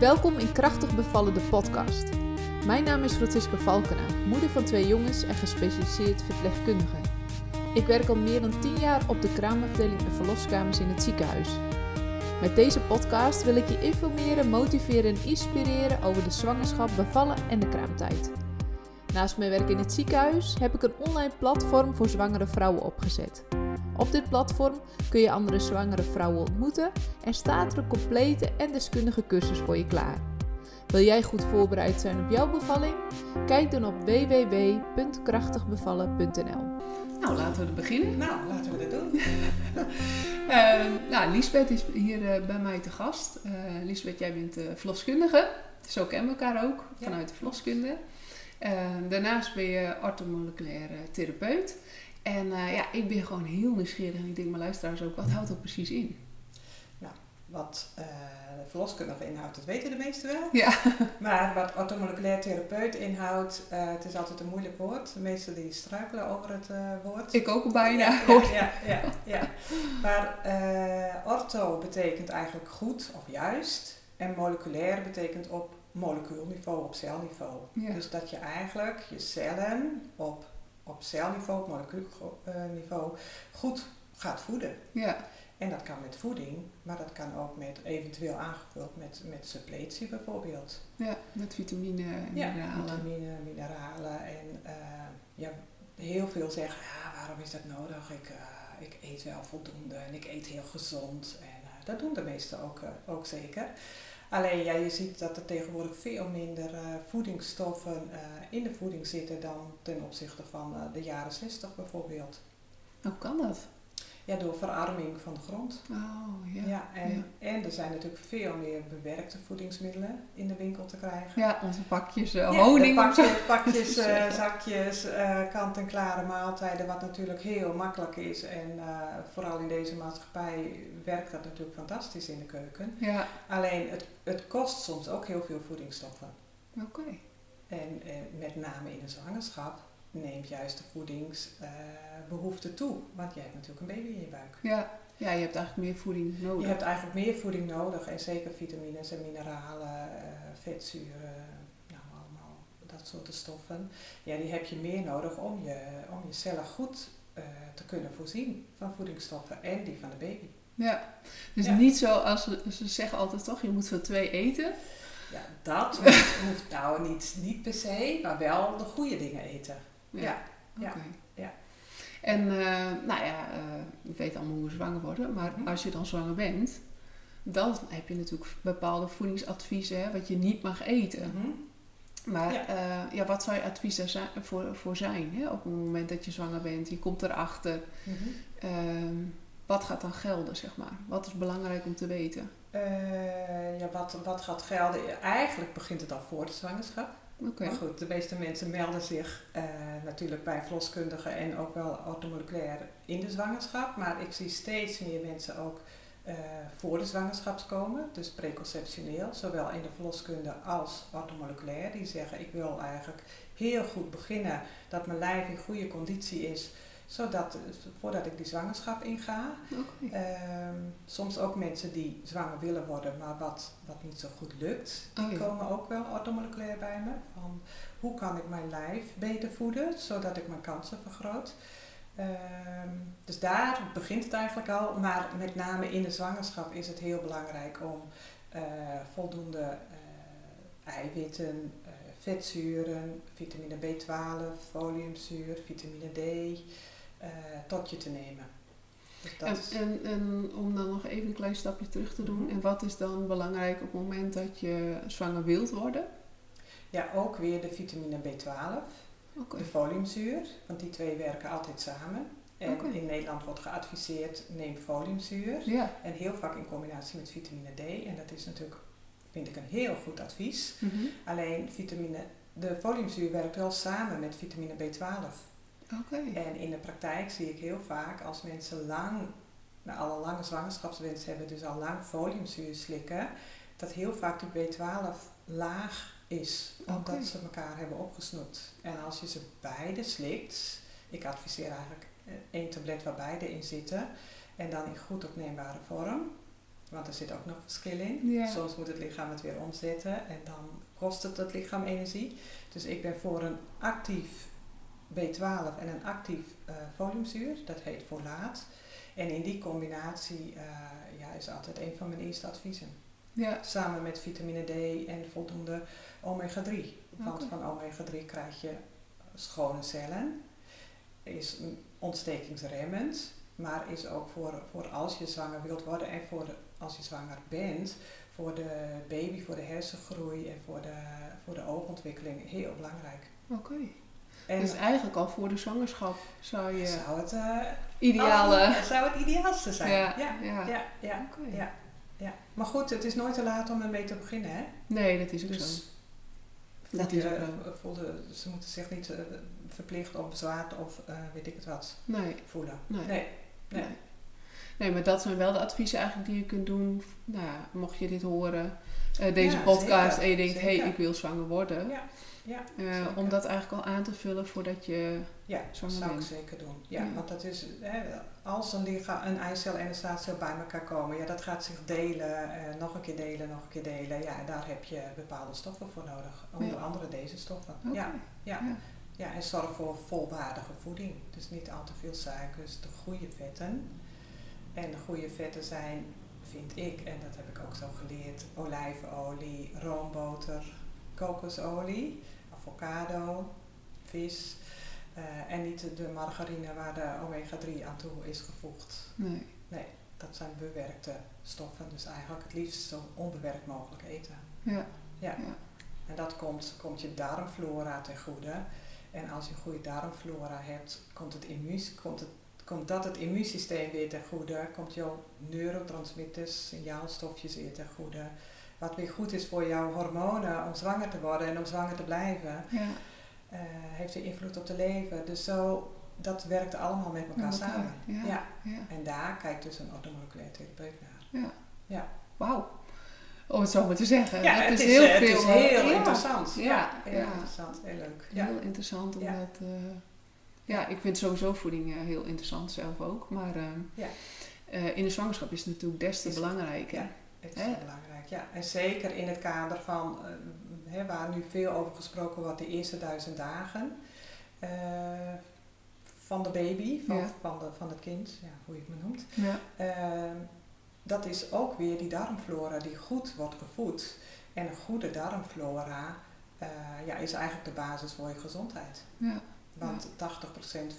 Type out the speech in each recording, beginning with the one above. Welkom in Krachtig Bevallen, de podcast. Mijn naam is Francisca Valkena, moeder van 2 jongens en gespecialiseerd verpleegkundige. Ik werk al meer dan 10 jaar op de kraamafdeling en verloskamers in het ziekenhuis. Met deze podcast wil ik je informeren, motiveren en inspireren over de zwangerschap, bevallen en de kraamtijd. Naast mijn werk in het ziekenhuis heb ik een online platform voor zwangere vrouwen opgezet. Op dit platform kun je andere zwangere vrouwen ontmoeten en staat er een complete en deskundige cursus voor je klaar. Wil jij goed voorbereid zijn op jouw bevalling? Kijk dan op www.krachtigbevallen.nl. Nou, laten we beginnen. Nou, laten we dat doen. Lysbeth is hier bij mij te gast. Lysbeth, jij bent verloskundige. Zo kennen we elkaar ook, vanuit de verloskunde. Daarnaast ben je orthomoleculaire therapeut. En ik ben gewoon heel nieuwsgierig en ik denk mijn luisteraars ook, wat houdt dat precies in? Nou, wat verloskundige inhoudt, dat weten de meesten wel. Ja. Maar wat orthomoleculair therapeut inhoudt, het is altijd een moeilijk woord. De meesten die struikelen over het woord. Ik ook bijna. Ja. Maar ortho betekent eigenlijk goed of juist. En moleculair betekent op molecuulniveau, op celniveau. Ja. Dus dat je eigenlijk je cellen op celniveau, op molecuulniveau, goed gaat voeden. Ja. En dat kan met voeding, maar dat kan ook met eventueel aangevuld met suppletie bijvoorbeeld. Ja, met vitamine en mineralen. Vitamine, mineralen en heel veel zeggen, waarom is dat nodig? Ik eet wel voldoende en ik eet heel gezond. En dat doen de meesten ook zeker. Alleen je ziet dat er tegenwoordig veel minder voedingsstoffen in de voeding zitten dan ten opzichte van de jaren 60 bijvoorbeeld. Hoe kan dat? Ja, door verarming van de grond. Oh, ja. En er zijn natuurlijk veel meer bewerkte voedingsmiddelen in de winkel te krijgen. Ja, onze pakjes honing. Pakjes, zakjes, kant-en-klare maaltijden, wat natuurlijk heel makkelijk is. En vooral in deze maatschappij werkt dat natuurlijk fantastisch in de keuken. Ja. Alleen het kost soms ook heel veel voedingsstoffen. Oké. Okay. En met name in een zwangerschap neemt juist de voedingsbehoefte toe. Want je hebt natuurlijk een baby in je buik. Ja, je hebt eigenlijk meer voeding nodig. Je hebt eigenlijk meer voeding nodig. En zeker vitamines en mineralen, vetzuren, allemaal dat soort stoffen. Ja, die heb je meer nodig om je cellen goed te kunnen voorzien van voedingsstoffen en die van de baby. Ja, dus niet zo als ze zeggen altijd toch, je moet zo 2 eten. Ja, dat hoeft nou niet per se, maar wel de goede dingen eten. Ja. En we weten allemaal hoe we zwanger worden, maar als je dan zwanger bent, dan heb je natuurlijk bepaalde voedingsadviezen, hè, wat je niet mag eten. Mm-hmm. Maar wat zou je advies daarvoor zijn, hè, op het moment dat je zwanger bent, je komt erachter. Mm-hmm. Wat gaat dan gelden, zeg maar? Wat is belangrijk om te weten? Wat gaat gelden? Eigenlijk begint het al voor de zwangerschap. Okay. Maar goed, de meeste mensen melden zich natuurlijk bij verloskundigen en ook wel orthomoleculair in de zwangerschap. Maar ik zie steeds meer mensen ook voor de zwangerschap komen. Dus preconceptioneel, zowel in de verloskunde als orthomoleculair. Die zeggen, ik wil eigenlijk heel goed beginnen dat mijn lijf in goede conditie is. Voordat ik die zwangerschap inga. Okay. Soms ook mensen die zwanger willen worden, maar wat niet zo goed lukt. Die komen ook wel orthomoleculair bij me. Van, hoe kan ik mijn lijf beter voeden, zodat ik mijn kansen vergroot. Dus daar begint het eigenlijk al. Maar met name in de zwangerschap is het heel belangrijk om voldoende eiwitten, vetzuren, vitamine B12, foliumzuur, vitamine D, tot je te nemen. Dus en om dan nog even een klein stapje terug te doen. En wat is dan belangrijk op het moment dat je zwanger wilt worden? Ja, ook weer de vitamine B12, de foliumzuur, want die 2 werken altijd samen. En in Nederland wordt geadviseerd, neem foliumzuur. Ja. En heel vaak in combinatie met vitamine D. En dat is natuurlijk, vind ik, een heel goed advies. Mm-hmm. Alleen de foliumzuur werkt wel samen met vitamine B12. En in de praktijk zie ik heel vaak als mensen al een lange zwangerschapswens hebben, dus al lang foliumzuur slikken, dat heel vaak de B12 laag is, omdat ze elkaar hebben opgesnoept. En als je ze beide slikt, ik adviseer eigenlijk 1 tablet waar beide in zitten, en dan in goed opneembare vorm, Want er zit ook nog verschil in. Ja. Soms moet het lichaam het weer omzetten en dan kost het lichaam energie. Dus ik ben voor een actief B12 en een actief foliumzuur, dat heet folaat. En in die combinatie is altijd een van mijn eerste adviezen. Ja. Samen met vitamine D en voldoende omega 3. Want van omega 3 krijg je schone cellen, is ontstekingsremmend, maar is ook voor als je zwanger wilt worden en voor als je zwanger bent, voor de baby, voor de hersengroei en voor de oogontwikkeling heel belangrijk. Oké. En dus eigenlijk al voor de zwangerschap zou het ideaalste zijn. Ja. Maar goed, het is nooit te laat om ermee te beginnen, hè? Nee, dat is ook dus, zo. Ze moeten zich niet verplicht of bezwaard of weet ik het wat voelen. Nee, maar dat zijn wel de adviezen eigenlijk die je kunt doen. Nou, mocht je dit horen, deze podcast, zeker, en je denkt, hey, ik wil zwanger worden. Om dat eigenlijk al aan te vullen voordat je zwanger bent. Dat zou ik zeker doen. Ja. Want dat is, als een lichaam, een eicel en een zaadcel bij elkaar komen, dat gaat zich delen, nog een keer delen. Ja, en daar heb je bepaalde stoffen voor nodig. Onder andere deze stoffen. Okay. Ja, en zorg voor volwaardige voeding. Dus niet al te veel suikers, de goede vetten. En de goede vetten zijn, vind ik, en dat heb ik ook zo geleerd, olijfolie, roomboter, kokosolie, avocado, vis. En niet de margarine waar de omega 3 aan toe is gevoegd. Nee, dat zijn bewerkte stoffen. Dus eigenlijk het liefst zo onbewerkt mogelijk eten. Ja. En dat komt je darmflora ten goede. En als je goede darmflora hebt, komt het immuunsysteem weer ten goede. Komt jouw neurotransmitters, signaalstofjes weer ten goede. Wat weer goed is voor jouw hormonen om zwanger te worden en om zwanger te blijven. Ja. Heeft een invloed op de leven. Dus zo, dat werkt allemaal met elkaar samen. Ja. En daar kijkt dus een orthomoleculaire therapeut naar. Ja. Wauw. Om het zo maar te zeggen. Ja, het is heel interessant. Heel interessant. Heel leuk. Ja. Heel interessant omdat... ik vind sowieso voeding heel interessant zelf ook. Maar in de zwangerschap is het natuurlijk des te belangrijker. Ja, het is belangrijk. Ja. En zeker in het kader van... waar nu veel over gesproken wordt de eerste 1000 dagen van de baby, van het kind, hoe je het maar noemt. Ja. Dat is ook weer die darmflora die goed wordt gevoed. En een goede darmflora is eigenlijk de basis voor je gezondheid. Ja. Want 80%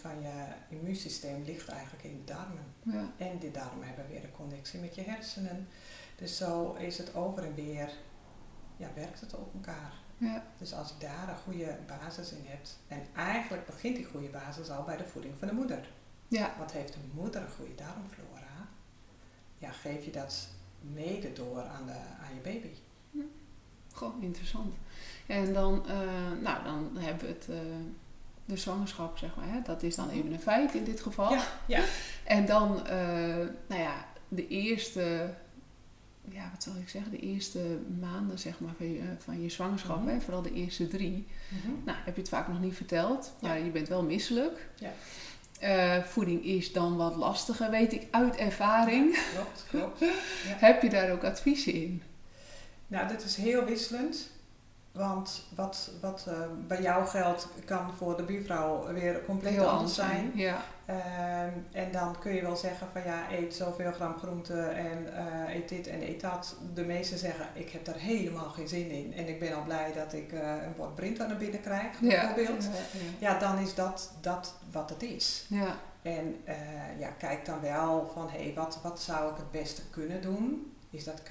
van je immuunsysteem ligt eigenlijk in de darmen. Ja. En die darmen hebben weer een connectie met je hersenen. Dus zo is het over en weer... werkt het op elkaar. Ja. Dus als je daar een goede basis in hebt... en eigenlijk begint die goede basis al bij de voeding van de moeder. Ja. Want heeft de moeder een goede darmflora... geef je dat mede door aan je baby. Ja. Gewoon interessant. En dan, dan hebben we het... de zwangerschap, zeg maar. Hè? Dat is dan even een feit in dit geval. Ja. En dan, de eerste... wat zal ik zeggen, de eerste maanden zeg maar, van je zwangerschap, mm-hmm. Vooral de eerste 3, mm-hmm. Heb je het vaak nog niet verteld, maar je bent wel misselijk. Ja. Voeding is dan wat lastiger, weet ik, uit ervaring. Ja, klopt. Ja. Heb je daar ook adviezen in? Nou, dat is heel wisselend, want wat bij jou geldt kan voor de buurvrouw weer compleet heel anders zijn. Ja. En dan kun je wel zeggen van eet zoveel gram groente en eet dit en eet dat. De meesten zeggen, ik heb daar helemaal geen zin in. En ik ben al blij dat ik een bord brinta naar binnen krijg, bijvoorbeeld. Ja, dan is dat wat het is. Ja. En kijk dan wel van, wat zou ik het beste kunnen doen? Is dat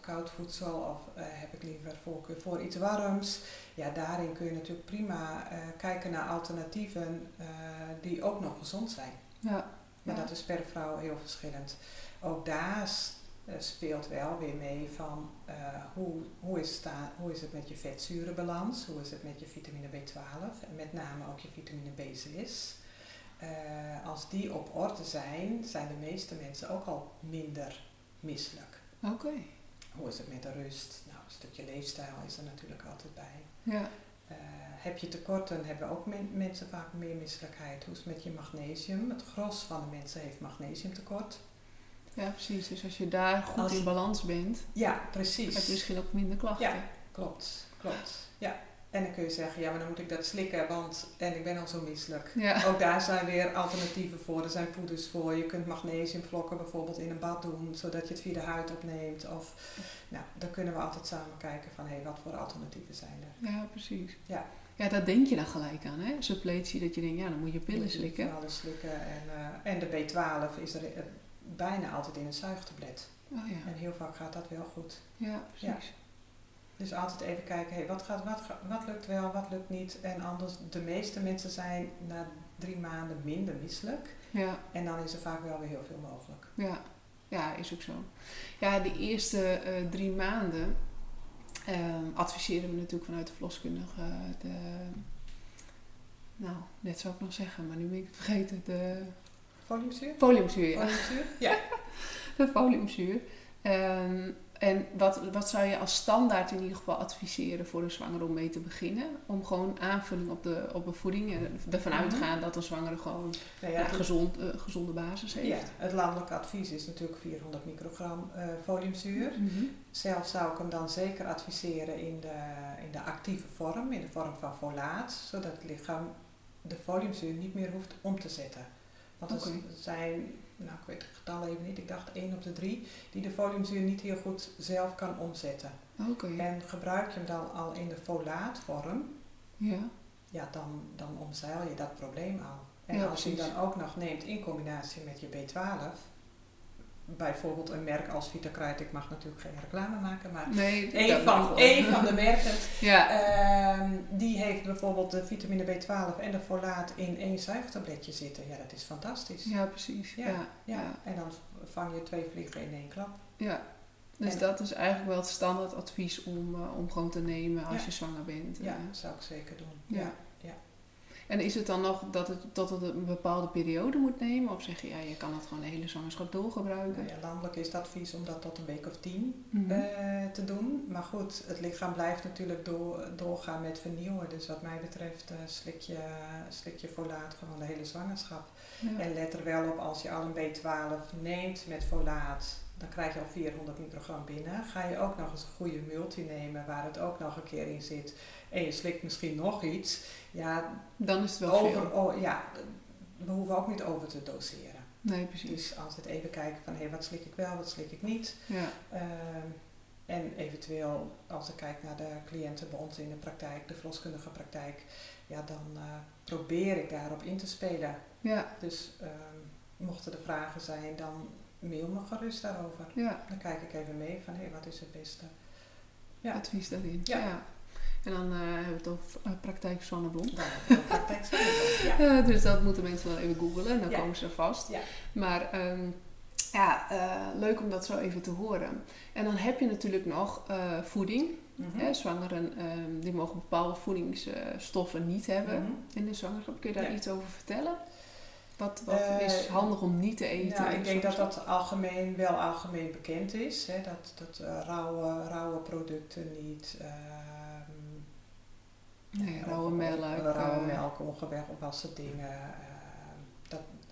koud voedsel of heb ik liever voorkeur voor iets warms? Ja, daarin kun je natuurlijk prima kijken naar alternatieven die ook nog gezond zijn. Ja. Maar dat is per vrouw heel verschillend. Ook daar speelt wel weer mee van hoe is het met je vetzurenbalans? Hoe is het met je vitamine B12? En met name ook je vitamine B6. Als die op orde zijn de meeste mensen ook al minder misselijk. Okay. Hoe is het met de rust? Nou, een stukje leefstijl is er natuurlijk altijd bij. Ja. Heb je tekorten, hebben ook mensen vaak meer misselijkheid. Hoe is het met je magnesium? Het gros van de mensen heeft magnesiumtekort. Ja, precies. Dus als je daar goed in balans bent, ja, precies, heb je misschien ook minder klachten. Ja, klopt. Ja. En dan kun je zeggen, ja, maar dan moet ik dat slikken, want en ik ben al zo misselijk. Ja. Ook daar zijn weer alternatieven voor. Er zijn poeders voor. Je kunt magnesiumvlokken bijvoorbeeld in een bad doen, zodat je het via de huid opneemt. Of, nou, dan kunnen we altijd samen kijken van, hé, wat voor alternatieven zijn er? Ja, precies. Ja. Ja, daar denk je dan gelijk aan, hè? Suppletie, dat je denkt, ja, dan moet je pillen slikken. Ja, alles slikken. En de B12 is er bijna altijd in een zuigtablet. Oh, ja. En heel vaak gaat dat wel goed. Ja, precies. Ja. Dus altijd even kijken, hey, wat lukt wel, wat lukt niet. En anders, de meeste mensen zijn na 3 maanden minder misselijk. Ja. En dan is er vaak wel weer heel veel mogelijk. Ja, ja, is ook zo. Ja, de eerste 3 maanden adviseren we natuurlijk vanuit de verloskundige. Nou, net zou ik nog zeggen, maar nu ben ik het vergeten. De foliumzuur? Foliumzuur, ja. Foliumzuur? Ja. De foliumzuur. En wat zou je als standaard in ieder geval adviseren voor een zwanger om mee te beginnen? Om gewoon aanvulling op de voeding en ervan uitgaan dat een zwangere gewoon gezonde basis heeft. Ja, het landelijke advies is natuurlijk 400 microgram foliumzuur. Mm-hmm. Zelf zou ik hem dan zeker adviseren in de actieve vorm, in de vorm van folaat. Zodat het lichaam de foliumzuur niet meer hoeft om te zetten. Want er zijn... Nou, ik weet het getal even niet. Ik dacht 1 op de 3 die de foliumzuur niet heel goed zelf kan omzetten. Okay. En gebruik je hem dan al in de folaatvorm, ja, dan omzeil je dat probleem al. En ja, als je hem dan ook nog neemt in combinatie met je B12, bijvoorbeeld een merk als Vitakruid, ik mag natuurlijk geen reclame maken, maar een van de merken, die heeft bijvoorbeeld de vitamine B12 en de folaat in 1 zuigtabletje zitten. Ja, dat is fantastisch. Ja, precies. Ja. En dan vang je 2 vliegen in 1 klap. Ja, dus en dat is eigenlijk wel het standaard advies om gewoon te nemen als je zwanger bent. Ja, dat zou ik zeker doen. Ja. En is het dan nog dat het een bepaalde periode moet nemen? Of zeg je, ja, je kan het gewoon de hele zwangerschap doorgebruiken? Nou ja, landelijk is het advies om dat tot een week of 10 te doen. Maar goed, het lichaam blijft natuurlijk doorgaan met vernieuwen. Dus wat mij betreft slik je folaat gewoon de hele zwangerschap. Ja. En let er wel op, als je al een B12 neemt met folaat, dan krijg je al 400 microgram binnen. Ga je ook nog eens een goede multi nemen waar het ook nog een keer in zit. En je slikt misschien nog iets. Ja, dan is het wel veel. Ja, we hoeven ook niet over te doseren. Nee, precies. Dus altijd even kijken van, hé, wat slik ik wel, wat slik ik niet. Ja. En eventueel, als ik kijk naar de cliënten bij ons in de praktijk, de verloskundige praktijk, ja, dan probeer ik daarop in te spelen. Ja. Dus mochten er vragen zijn, dan mail me gerust daarover. Ja. Dan kijk ik even mee van, hé, wat is het beste advies daarin. Ja. En dan hebben we het over praktijk zonnebron. Ja, praktijk zonnebron, ja. Dus dat moeten mensen wel even googlen. Dan komen ze vast. Ja. Maar leuk om dat zo even te horen. En dan heb je natuurlijk nog voeding. Mm-hmm. Hè, zwangeren die mogen bepaalde voedingsstoffen niet hebben in de zwangerschap. Kun je daar iets over vertellen? Wat is handig om niet te eten? Nou, ik denk dat algemeen bekend is. Hè? Dat rauwe producten niet... rauwe melk, ongewassen dingen,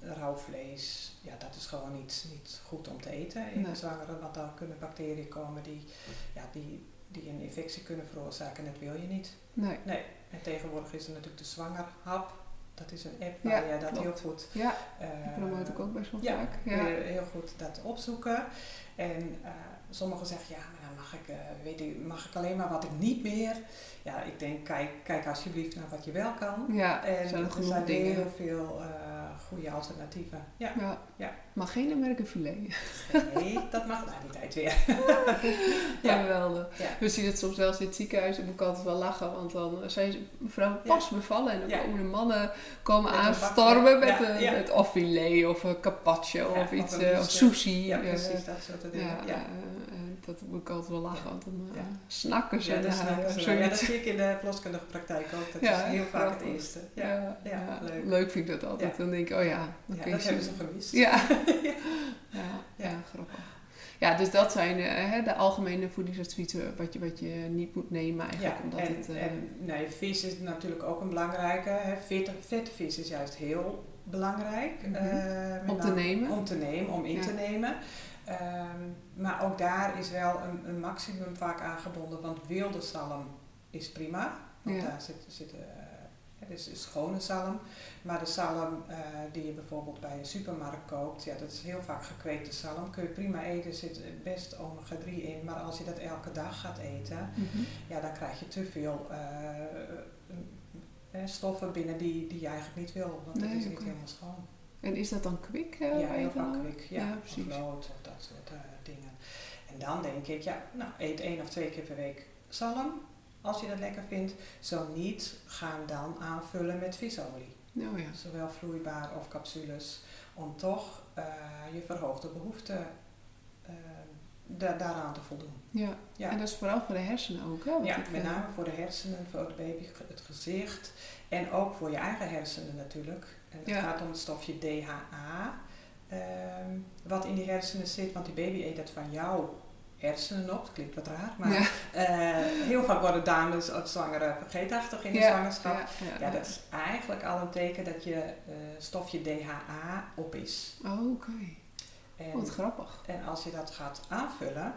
rauw vlees, ja, dat is gewoon niet goed om te eten in de zwangeren, want dan kunnen bacteriën komen die een infectie kunnen veroorzaken en dat wil je niet. Nee. En tegenwoordig is er natuurlijk de Zwangerhub, dat is een app waar je dat klopt. Heel goed... Ja, dat promoot ik ook best wel vaak. Ja, heel goed dat opzoeken. En sommigen zeggen, ja, dan mag ik alleen maar wat ik niet meer... Ja, ik denk, kijk alsjeblieft naar wat je wel kan. Ja, er zijn heel veel goede alternatieven. Ja. Mag geen Amerikaanse filet. Nee, dat mag na die tijd weer. Geweldig. Ja. We zien het soms zelfs in het ziekenhuis en moet ik altijd wel lachen. Want dan zijn vrouwen pas bevallen en dan komen de mannen aanstormen met of filet of carpaccio of iets. Of sushi. Ja, precies, dat soort dingen. Dat moet ik altijd wel lachen, want dan snakken ze. Ja, dat zie ik in de verloskundige praktijk ook. Dat is heel vaak het eerste. Ja, leuk. Leuk vind ik dat altijd. Dan denk ik, dat hebben ze gemist. Ja, grappig. Ja, dus dat zijn de algemene voedingsadviezen wat je niet moet nemen eigenlijk. Vis is natuurlijk ook een belangrijke. Vette vis is juist heel belangrijk. Om te nemen. Om in te nemen. Maar ook daar is wel een maximum vaak aangebonden, want wilde zalm is prima. Want daar zit het is een schone zalm. Maar de zalm die je bijvoorbeeld bij een supermarkt koopt, ja, dat is heel vaak gekweekte zalm. Kun je prima eten, zit best omega 3 in. Maar als je dat elke dag gaat eten, ja, dan krijg je te veel stoffen binnen die je eigenlijk niet wil. Want dat is niet helemaal schoon. En is dat dan kwik? Ja, heel vaak kwik. Ja, precies. Of lood of dat soort dingen. En dan denk ik, ja, nou, eet 1 of 2 keer per week zalm. Als je dat lekker vindt, zo niet, ga hem dan aanvullen met visolie. Oh ja. Zowel vloeibaar of capsules. Om toch je verhoogde behoefte daaraan te voldoen. Ja. Ja, en dat is vooral voor de hersenen ook, hè? Ja, met name voor de hersenen, voor het baby, het gezicht. En ook voor je eigen hersenen natuurlijk. En het gaat om het stofje DHA. Wat in die hersenen zit, want die baby eet dat van jou. Hersenen op, het klinkt wat raar, maar heel vaak worden dames of zwangeren vergeetachtig in de zwangerschap. Ja, dat is eigenlijk al een teken dat je stofje DHA op is. Oh, oké. Wat grappig. En als je dat gaat aanvullen,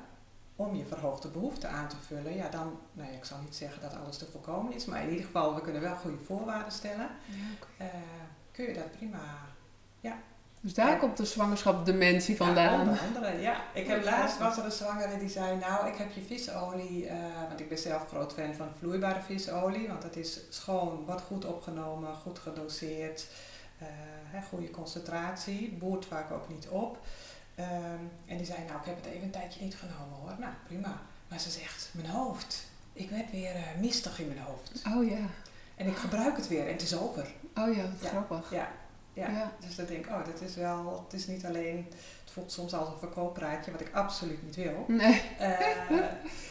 om je verhoogde behoefte aan te vullen, ja dan, nou ja, ik zal niet zeggen dat alles te voorkomen is, maar in ieder geval, we kunnen wel goede voorwaarden stellen. Ja, kun je dat prima, Dus daar komt de zwangerschapsdementie vandaan. Onder andere, ja. Ik heb laatst was er een zwangere die zei, nou ik heb je visolie, want ik ben zelf groot fan van vloeibare visolie, want dat is schoon, wordt goed opgenomen, goed gedoseerd, goede concentratie, boert vaak ook niet op. En die zei, nou ik heb het even een tijdje niet genomen hoor, nou prima. Maar ze zegt, mijn hoofd, ik werd weer mistig in mijn hoofd. Oh ja. En ik gebruik het weer en het is over. Oh ja, wat grappig. Ja. Ja, dus dan denk ik, oh, dat is wel, het is niet alleen, het voelt soms als een verkooppraatje, wat ik absoluut niet wil. Nee.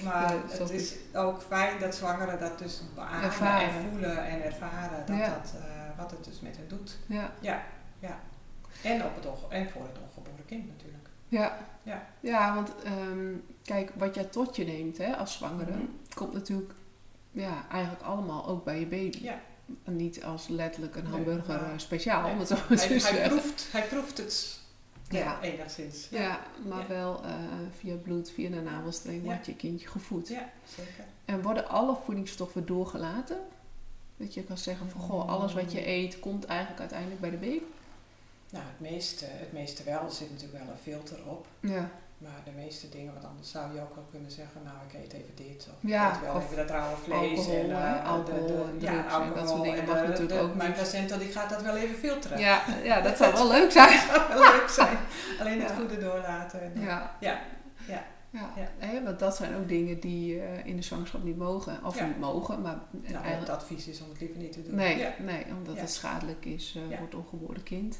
Maar ja, het is ook fijn dat zwangeren dat dus beamen en voelen en ervaren, dat wat het dus met hen doet. Ja. En voor het ongeboren kind natuurlijk. Ja, want kijk, wat jij tot je neemt hè, als zwangere, komt natuurlijk eigenlijk allemaal ook bij je baby. Ja. Niet als letterlijk een hamburger speciaal. Nee. Hij proeft het. Ja, enigszins. Ja, maar wel via bloed, via de navelstreng wordt je kindje gevoed. Ja, zeker. En worden alle voedingsstoffen doorgelaten? Dat je kan zeggen van goh, alles wat je eet komt eigenlijk uiteindelijk bij de baby? Nou, het meeste wel. Er zit natuurlijk wel een filter op. Ja. Maar de meeste dingen, want anders zou je ook wel kunnen zeggen, nou ik eet even dit. Of ik eet wel even dat rauwe vlees. Alcohol en drugs en dat soort dingen mag natuurlijk ook. Mijn placenta die gaat dat wel even filteren. Ja, dat zou wel leuk zijn. Alleen het goede doorlaten. Want dat zijn ook dingen die in de zwangerschap niet mogen. Of niet mogen, maar... Nou, het advies is om het liever niet te doen. Nee, omdat het schadelijk is voor het ongeboren kind.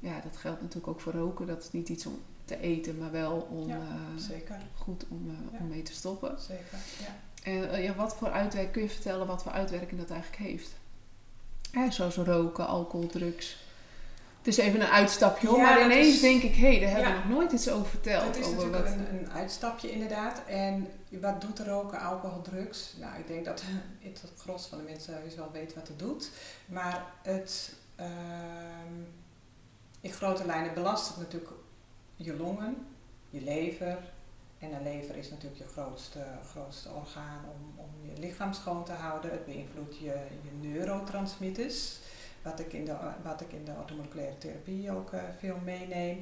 Ja, dat geldt natuurlijk ook voor roken. Dat is niet iets om te eten, maar wel om goed om mee te stoppen. Zeker, ja. En kun je vertellen wat voor uitwerking dat eigenlijk heeft? Zoals roken, alcohol, drugs. Het is even een uitstapje hoor, maar ineens denk ik, daar hebben we nog nooit iets over verteld. Het is natuurlijk een uitstapje inderdaad. En wat doet roken, alcohol, drugs? Nou, ik denk dat het gros van de mensen wel weet wat het doet. Maar het... in grote lijnen belast het natuurlijk je longen, je lever. En de lever is natuurlijk je grootste orgaan om je lichaam schoon te houden. Het beïnvloedt je neurotransmitters, wat ik in de orthomoleculaire therapie ook veel meeneem.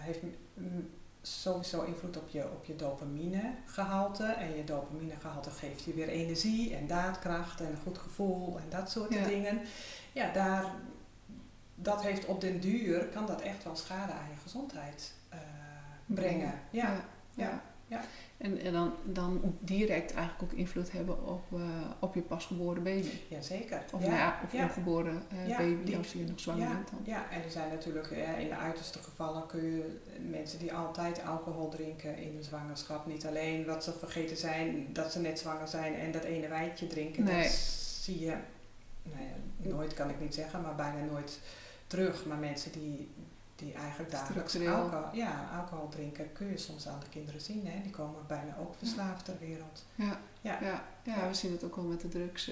Heeft sowieso invloed op je dopaminegehalte. En je dopaminegehalte geeft je weer energie en daadkracht en een goed gevoel en dat soort dingen. Ja, dat heeft op den duur, kan dat echt wel schade aan je gezondheid brengen. Ja. En dan direct eigenlijk ook invloed hebben op je pasgeboren baby. Jazeker. Of je ongeboren baby als je nog zwanger bent. Dan. Ja, en er zijn natuurlijk in de uiterste gevallen kun je mensen die altijd alcohol drinken in de zwangerschap. Niet alleen wat ze vergeten zijn, dat ze net zwanger zijn en dat ene wijntje drinken. Nee. Dat zie je... Nee, nooit kan ik niet zeggen, maar bijna nooit terug. Maar mensen die eigenlijk dagelijks alcohol drinken, kun je soms aan de kinderen zien. Hè? Die komen bijna ook verslaafd ter wereld. Ja, we zien het ook wel met de drugs.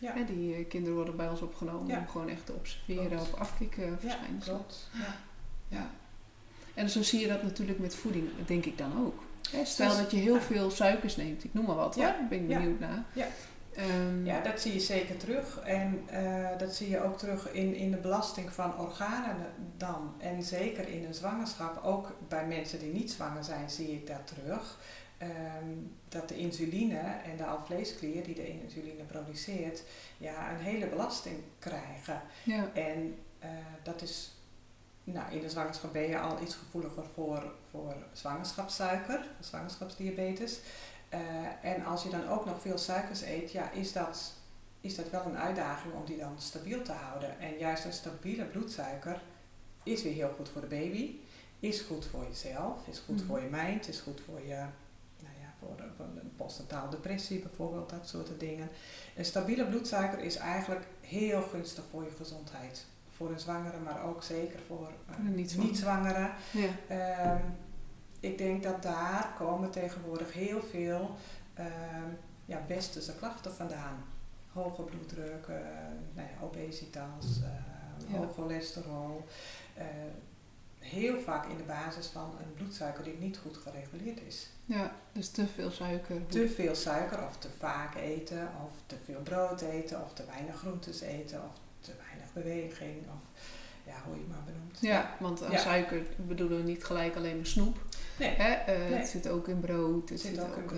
Hè? Die kinderen worden bij ons opgenomen om gewoon echt te observeren of afkikken verschijnselen. Ja, klopt. En zo zie je dat natuurlijk met voeding, denk ik dan ook. Stel dus, dat je heel veel suikers neemt, ik noem maar wat, daar ben ik benieuwd naar. Ja. Ja, dat zie je zeker terug. En dat zie je ook terug in de belasting van organen dan. En zeker in een zwangerschap, ook bij mensen die niet zwanger zijn, zie ik dat terug. Dat de insuline en de alvleesklier die de insuline produceert, ja, een hele belasting krijgen. Ja. En dat is... Nou, in de zwangerschap ben je al iets gevoeliger voor zwangerschapssuiker, zwangerschapsdiabetes. En als je dan ook nog veel suikers eet, ja, is dat wel een uitdaging om die dan stabiel te houden. En juist een stabiele bloedsuiker is weer heel goed voor de baby, is goed voor jezelf, is goed voor je mind, is goed voor je, voor een postnatale depressie bijvoorbeeld, dat soort dingen. Een stabiele bloedsuiker is eigenlijk heel gunstig voor je gezondheid. Voor een zwangere, maar ook zeker voor niet-zwangere. Ja. Ik denk dat daar komen tegenwoordig heel veel westerse klachten vandaan. Hoge bloeddruk, obesitas, hoog cholesterol. Heel vaak in de basis van een bloedsuiker die niet goed gereguleerd is. Ja, dus te veel suiker. Te veel suiker of te vaak eten, of te veel brood eten, of te weinig groentes eten, of te weinig beweging, of hoe je het maar benoemt. Ja, want aan suiker bedoelen we niet gelijk alleen maar snoep. Nee. Het zit ook in brood, het zit ook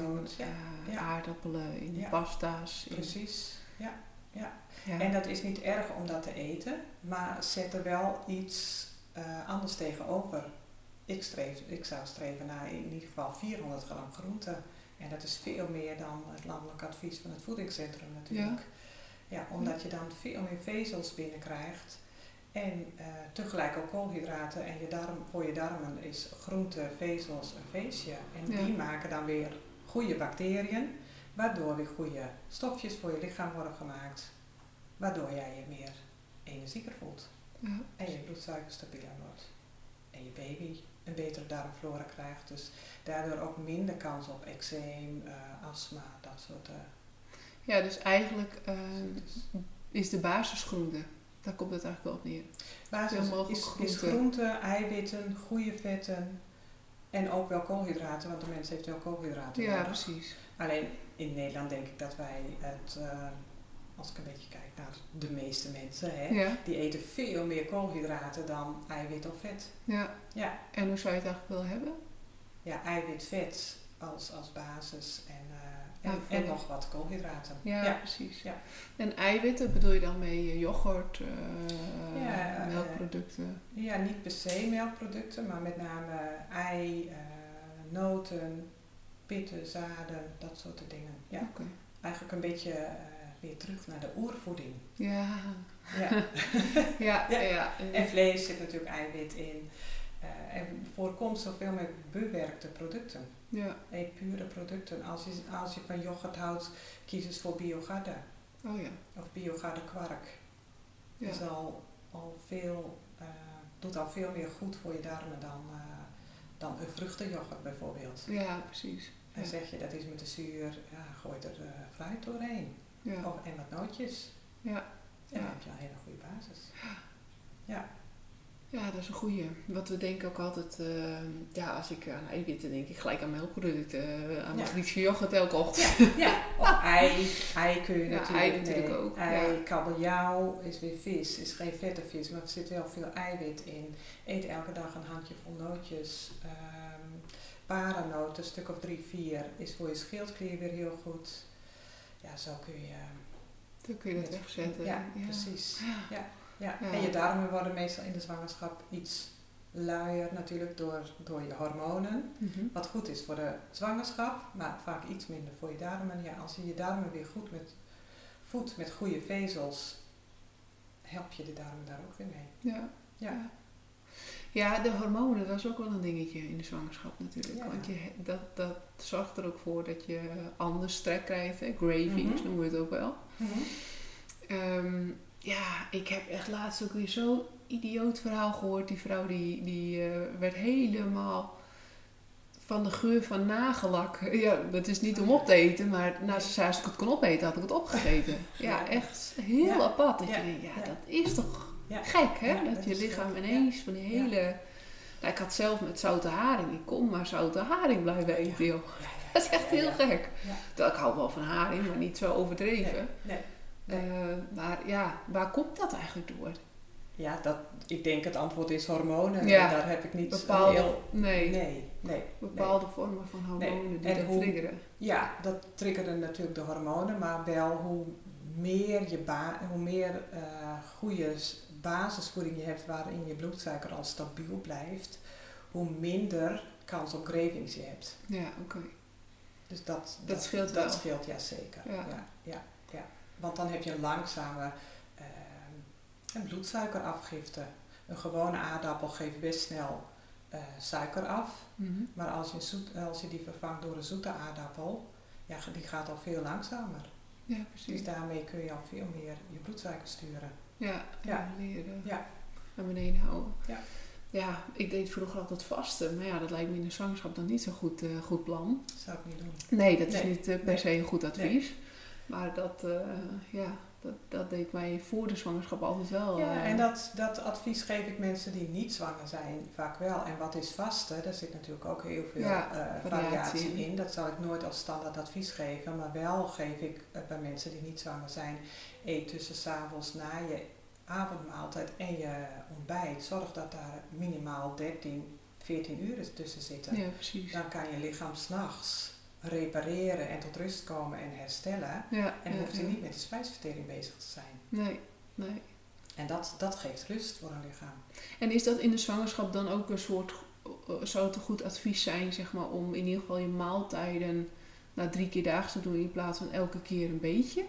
in aardappelen, in pasta's. Precies, ja. En dat is niet erg om dat te eten, maar zet er wel iets anders tegenover. Ik zou streven naar in ieder geval 400 gram groente. En dat is veel meer dan het landelijk advies van het voedingscentrum natuurlijk. Ja. Ja, omdat je dan veel meer vezels binnenkrijgt en tegelijk ook koolhydraten en voor je darmen is groente, vezels een feestje. En die maken dan weer goede bacteriën, waardoor weer goede stofjes voor je lichaam worden gemaakt, waardoor jij je meer energieker voelt. Ja. En je bloedsuiker stabieler wordt. En je baby een betere darmflora krijgt, dus daardoor ook minder kans op eczeem, astma, dat soort Ja, dus eigenlijk is de basisgroente, daar komt het eigenlijk wel op neer. Basis is groente, eiwitten, goede vetten en ook wel koolhydraten, want de mens heeft wel koolhydraten nodig. Precies. Alleen in Nederland denk ik dat wij het, als ik een beetje kijk naar de meeste mensen, die eten veel meer koolhydraten dan eiwit of vet. Ja. En hoe zou je het eigenlijk willen hebben? Ja, eiwit, vet als basis en nog wat koolhydraten. Ja, precies. Ja. En eiwitten bedoel je dan mee yoghurt, melkproducten? Ja, niet per se melkproducten, maar met name ei, noten, pitten, zaden, dat soort dingen. Ja. Okay. Eigenlijk een beetje weer terug naar de oervoeding. Ja. Ja. En vlees zit natuurlijk eiwit in. En voorkomt zoveel met bewerkte producten. Ja. Eet pure producten. Als je van yoghurt houdt, kies eens voor Biogarde. Oh ja. Of Biogarde kwark. Ja. Dat is doet al veel meer goed voor je darmen dan een vruchtenyoghurt bijvoorbeeld. Ja, precies. En zeg je dat is met de zuur, gooi er fruit doorheen. Ja. En wat nootjes. Ja. En dan heb je een hele goede basis. Ja. Ja, dat is een goeie. Wat we denken ook altijd, als ik aan eiwitten denk, ik gelijk aan melkproducten, aan mijn Griekse yoghurt elke ochtend. Ja. Of ei kun je natuurlijk. Ei natuurlijk ook. Ei, kabeljauw is weer vis, is geen vette vis, maar er zit wel veel eiwit in. Eet elke dag een handjevol nootjes. Paranoten, een stuk of 3-4, is voor je schildklier weer heel goed. Ja, zo kun je... Dan kun je dat wegzetten. Ja, precies. Ja. Ja. En je darmen worden meestal in de zwangerschap iets luier natuurlijk door je hormonen. Mm-hmm. Wat goed is voor de zwangerschap, maar vaak iets minder voor je darmen. Ja, als je je darmen weer goed voedt met goede vezels, help je de darmen daar ook weer mee. Ja. Ja, de hormonen, dat is ook wel een dingetje in de zwangerschap natuurlijk. Ja. Want dat zorgt er ook voor dat je anders trek krijgt. Gravings noemen we het ook wel. Mm-hmm. Ja, ik heb echt laatst ook weer zo'n idioot verhaal gehoord. Die vrouw die werd helemaal van de geur van nagellak. Ja, dat is niet om op te eten, maar ze zei als ik het kon opeten, had ik het opgegeten. Ja, echt heel apart. Dat je denkt, dat is toch gek, hè? Dat je lichaam ineens van die hele Nou, ik had zelf met zoute haring. Ik kon maar zoute haring blijven eten, joh. Dat is echt heel gek. Ja. Dat, ik hou wel van haring, maar niet zo overdreven. Nee. Maar ja, waar komt dat eigenlijk door? Ja, dat, ik denk het antwoord is hormonen. Ja. En daar heb ik niet bepaalde, heel... Nee. Bepaalde vormen van hormonen die dat triggeren. Ja, dat triggeren natuurlijk de hormonen. Maar wel hoe meer goede basisvoeding je hebt waarin je bloedsuiker al stabiel blijft, hoe minder kans op cravings je hebt. Ja, oké. Dus dat scheelt wel. Dat scheelt, jazeker. Ja. Want dan heb je een langzame... En bloedsuikerafgifte. Een gewone aardappel geeft best snel suiker af. Mm-hmm. Maar als je die vervangt door een zoete aardappel, ja, die gaat al veel langzamer. Ja, precies. Dus daarmee kun je al veel meer je bloedsuiker sturen. Ja. Leren. Ja. Naar beneden houden. Ja, ik deed vroeger altijd vasten. Maar ja, dat lijkt me in de zwangerschap dan niet zo'n goed plan. Dat zou ik niet doen. Nee, dat is niet per se een goed advies. Nee. Maar dat deed mij voor de zwangerschap altijd wel. Ja, en dat advies geef ik mensen die niet zwanger zijn vaak wel. En wat is vasten? Daar zit natuurlijk ook heel veel variatie in. Dat zal ik nooit als standaard advies geven. Maar wel geef ik bij mensen die niet zwanger zijn. Eet tussen 's avonds na je avondmaaltijd en je ontbijt. Zorg dat daar minimaal 13, 14 uur tussen zitten. Ja, precies. Dan kan je lichaam 's nachts repareren en tot rust komen en herstellen. Ja, en hoeft je niet met de spijsvertering bezig te zijn. Nee. En dat geeft rust voor een lichaam. En is dat in de zwangerschap dan ook een soort... Zou het een goed advies zijn, zeg maar, om in ieder geval je maaltijden 3 keer daags te doen in plaats van elke keer een beetje?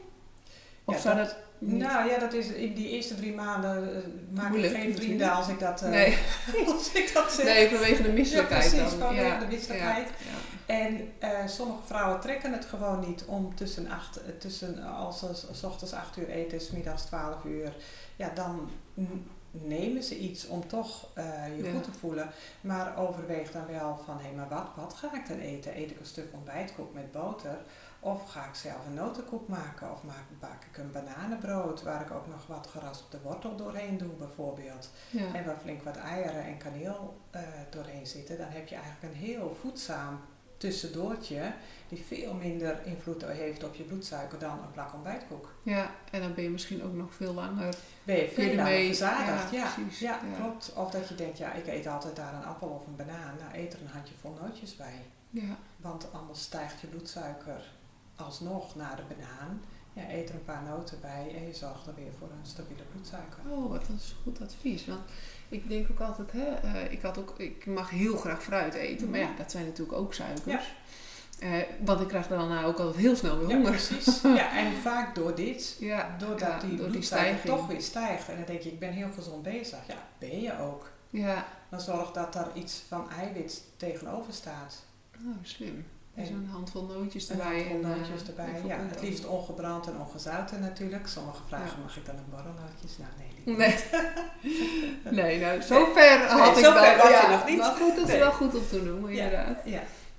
Of ja, zou dat... Niet? Nou ja, dat is in die eerste 3 maanden maak ik geen vrienden als ik dat zeg. Nee, vanwege de misselijkheid. Ja, precies, vanwege de misselijkheid. Ja. En sommige vrouwen trekken het gewoon niet om als 's ochtends 8 uur eten en 's middags 12 uur. Ja, dan nemen ze iets om toch je goed te voelen. Maar overweeg dan wel van, hé, maar wat ga ik dan eten? Eet ik een stuk ontbijtkoek met boter? Of ga ik zelf een notenkoek maken? Of bak ik een bananenbrood waar ik ook nog wat geraspte wortel doorheen doe bijvoorbeeld. Ja. En waar flink wat eieren en kaneel doorheen zitten. Dan heb je eigenlijk een heel voedzaam tussendoortje die veel minder invloed heeft op je bloedsuiker dan een plak ontbijtkoek. Ja, en dan ben je misschien ook nog veel langer... Ben je veel langer verzadigd, ja, klopt. Of dat je denkt, ja, ik eet altijd daar een appel of een banaan. Nou, eet er een handjevol nootjes bij. Ja. Want anders stijgt je bloedsuiker... Alsnog naar de banaan. Ja, eet er een paar noten bij en je zorgt er weer voor een stabiele bloedsuiker. Oh, wat een goed advies. Want ik denk ook altijd, ik mag heel graag fruit eten. Maar ja, dat zijn natuurlijk ook suikers. Ja. Want ik krijg daarna ook altijd heel snel weer honger. Precies. Ja, en vaak door dit. Ja, doordat die bloedsuiker toch weer stijgt. En dan denk je, ik ben heel gezond bezig. Ja, ben je ook. Ja. Dan zorg dat daar iets van eiwit tegenover staat. Oh, slim. En een handvol nootjes erbij. Het liefst ongebrand en ongezouten natuurlijk. Sommige vragen, mag ik dan een borrelnootjes? Nou, zover had ik dat nog niet. Maar goed, dat is wel goed om te noemen, inderdaad.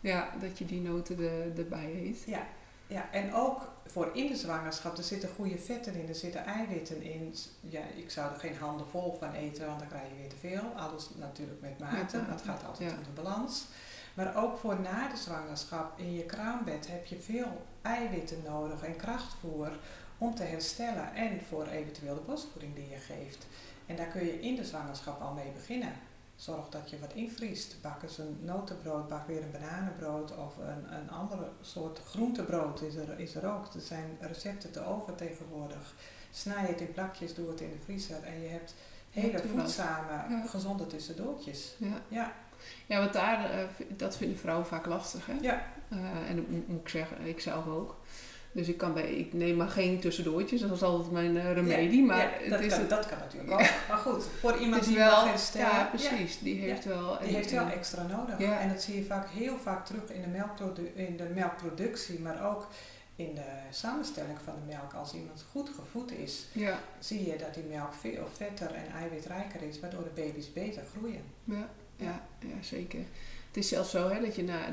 Ja, dat je die noten erbij eet. Ja, en ook voor in de zwangerschap, er zitten goede vetten in, er zitten eiwitten in. Ja, ik zou er geen handen vol van eten, want dan krijg je weer te veel. Alles natuurlijk met mate, dat gaat altijd om de balans. Maar ook voor na de zwangerschap in je kraambed heb je veel eiwitten nodig en krachtvoer om te herstellen en voor eventuele borstvoeding die je geeft. En daar kun je in de zwangerschap al mee beginnen. Zorg dat je wat invriest. Bak eens een notenbrood, bak weer een bananenbrood of een andere soort groentebrood is er ook. Er zijn recepten te over tegenwoordig. Snij het in plakjes, doe het in de vriezer en je hebt hele voedzame, gezonde tussendoortjes. Ja. Ja, want daar, dat vinden vrouwen vaak lastig, hè? Ja. En dat moet ik zeggen, ik zelf ook. Dus ik neem maar geen tussendoortjes, dat is altijd mijn remedie. Dat kan natuurlijk ook. Maar goed, voor iemand die wel herstelt. Ja, precies. Ja. Die heeft wel... Die heeft wel extra nodig. Ja. En dat zie je heel vaak terug in de melkproductie, maar ook in de samenstelling van de melk. Als iemand goed gevoed is, zie je dat die melk veel vetter en eiwitrijker is, waardoor de baby's beter groeien. Ja, zeker. Het is zelfs zo, hè,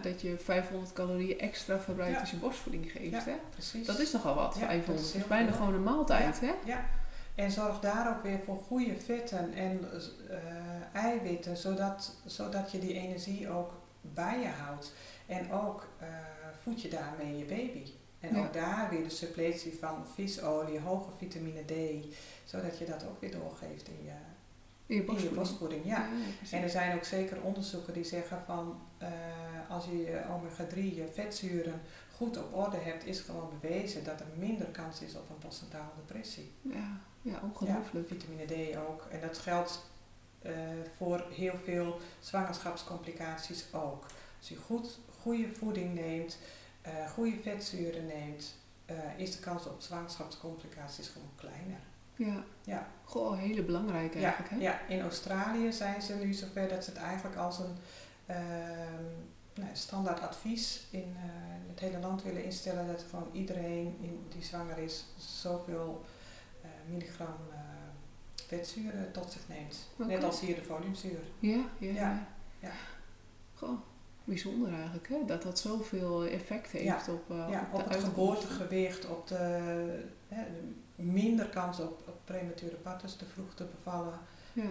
dat je 500 calorieën extra verbruikt als je borstvoeding geeft. Ja, hè? Precies. Dat is nogal wat, 500. Dat is bijna gewoon een maaltijd. Ja. Hè? Ja. En zorg daar ook weer voor goede vetten en eiwitten, zodat je die energie ook bij je houdt. En ook voed je daarmee je baby. En ook daar weer de suppletie van visolie, hoge vitamine D, zodat je dat ook weer doorgeeft in je borstvoeding. Ja. En er zijn ook zeker onderzoeken die zeggen van als je je omega 3, je vetzuren goed op orde hebt, is gewoon bewezen dat er minder kans is op een postnatale depressie. Ja, ja, ongelooflijk. Ja, vitamine D ook. En dat geldt voor heel veel zwangerschapscomplicaties ook. Als je goede voeding neemt, goede vetzuren neemt, is de kans op zwangerschapscomplicaties gewoon kleiner. Ja, ja. Goh, hele belangrijke eigenlijk. Ja, hè? Ja, in Australië zijn ze nu zover dat ze het eigenlijk als een standaard advies in het hele land willen instellen, dat gewoon iedereen die zwanger is zoveel milligram vetzuren tot zich neemt. Okay. Net als hier de foliumzuur. Ja. Goh, bijzonder eigenlijk, hè? Dat zoveel effect heeft op het geboortegewicht, op de minder kans op premature partners, te vroeg te bevallen. Ja.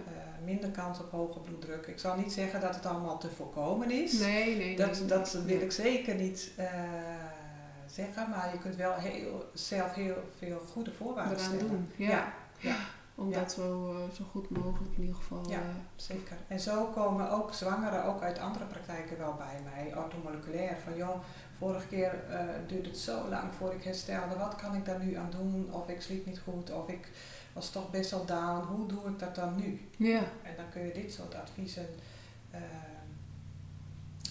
Minder kans op hoge bloeddruk. Ik zal niet zeggen dat het allemaal te voorkomen is. Nee. Dat wil ik zeker niet zeggen. Maar je kunt wel zelf heel veel goede voorwaarden stellen. Doen. Ja. Om dat zo goed mogelijk in ieder geval. Ja, zeker. En zo komen ook zwangeren, ook uit andere praktijken, wel bij mij. Orthomoleculair. Van joh, vorige keer duurde het zo lang voor ik herstelde. Wat kan ik daar nu aan doen? Of ik sliep niet goed. Of ik was toch best wel down. Hoe doe ik dat dan nu? Ja. En dan kun je dit soort adviezen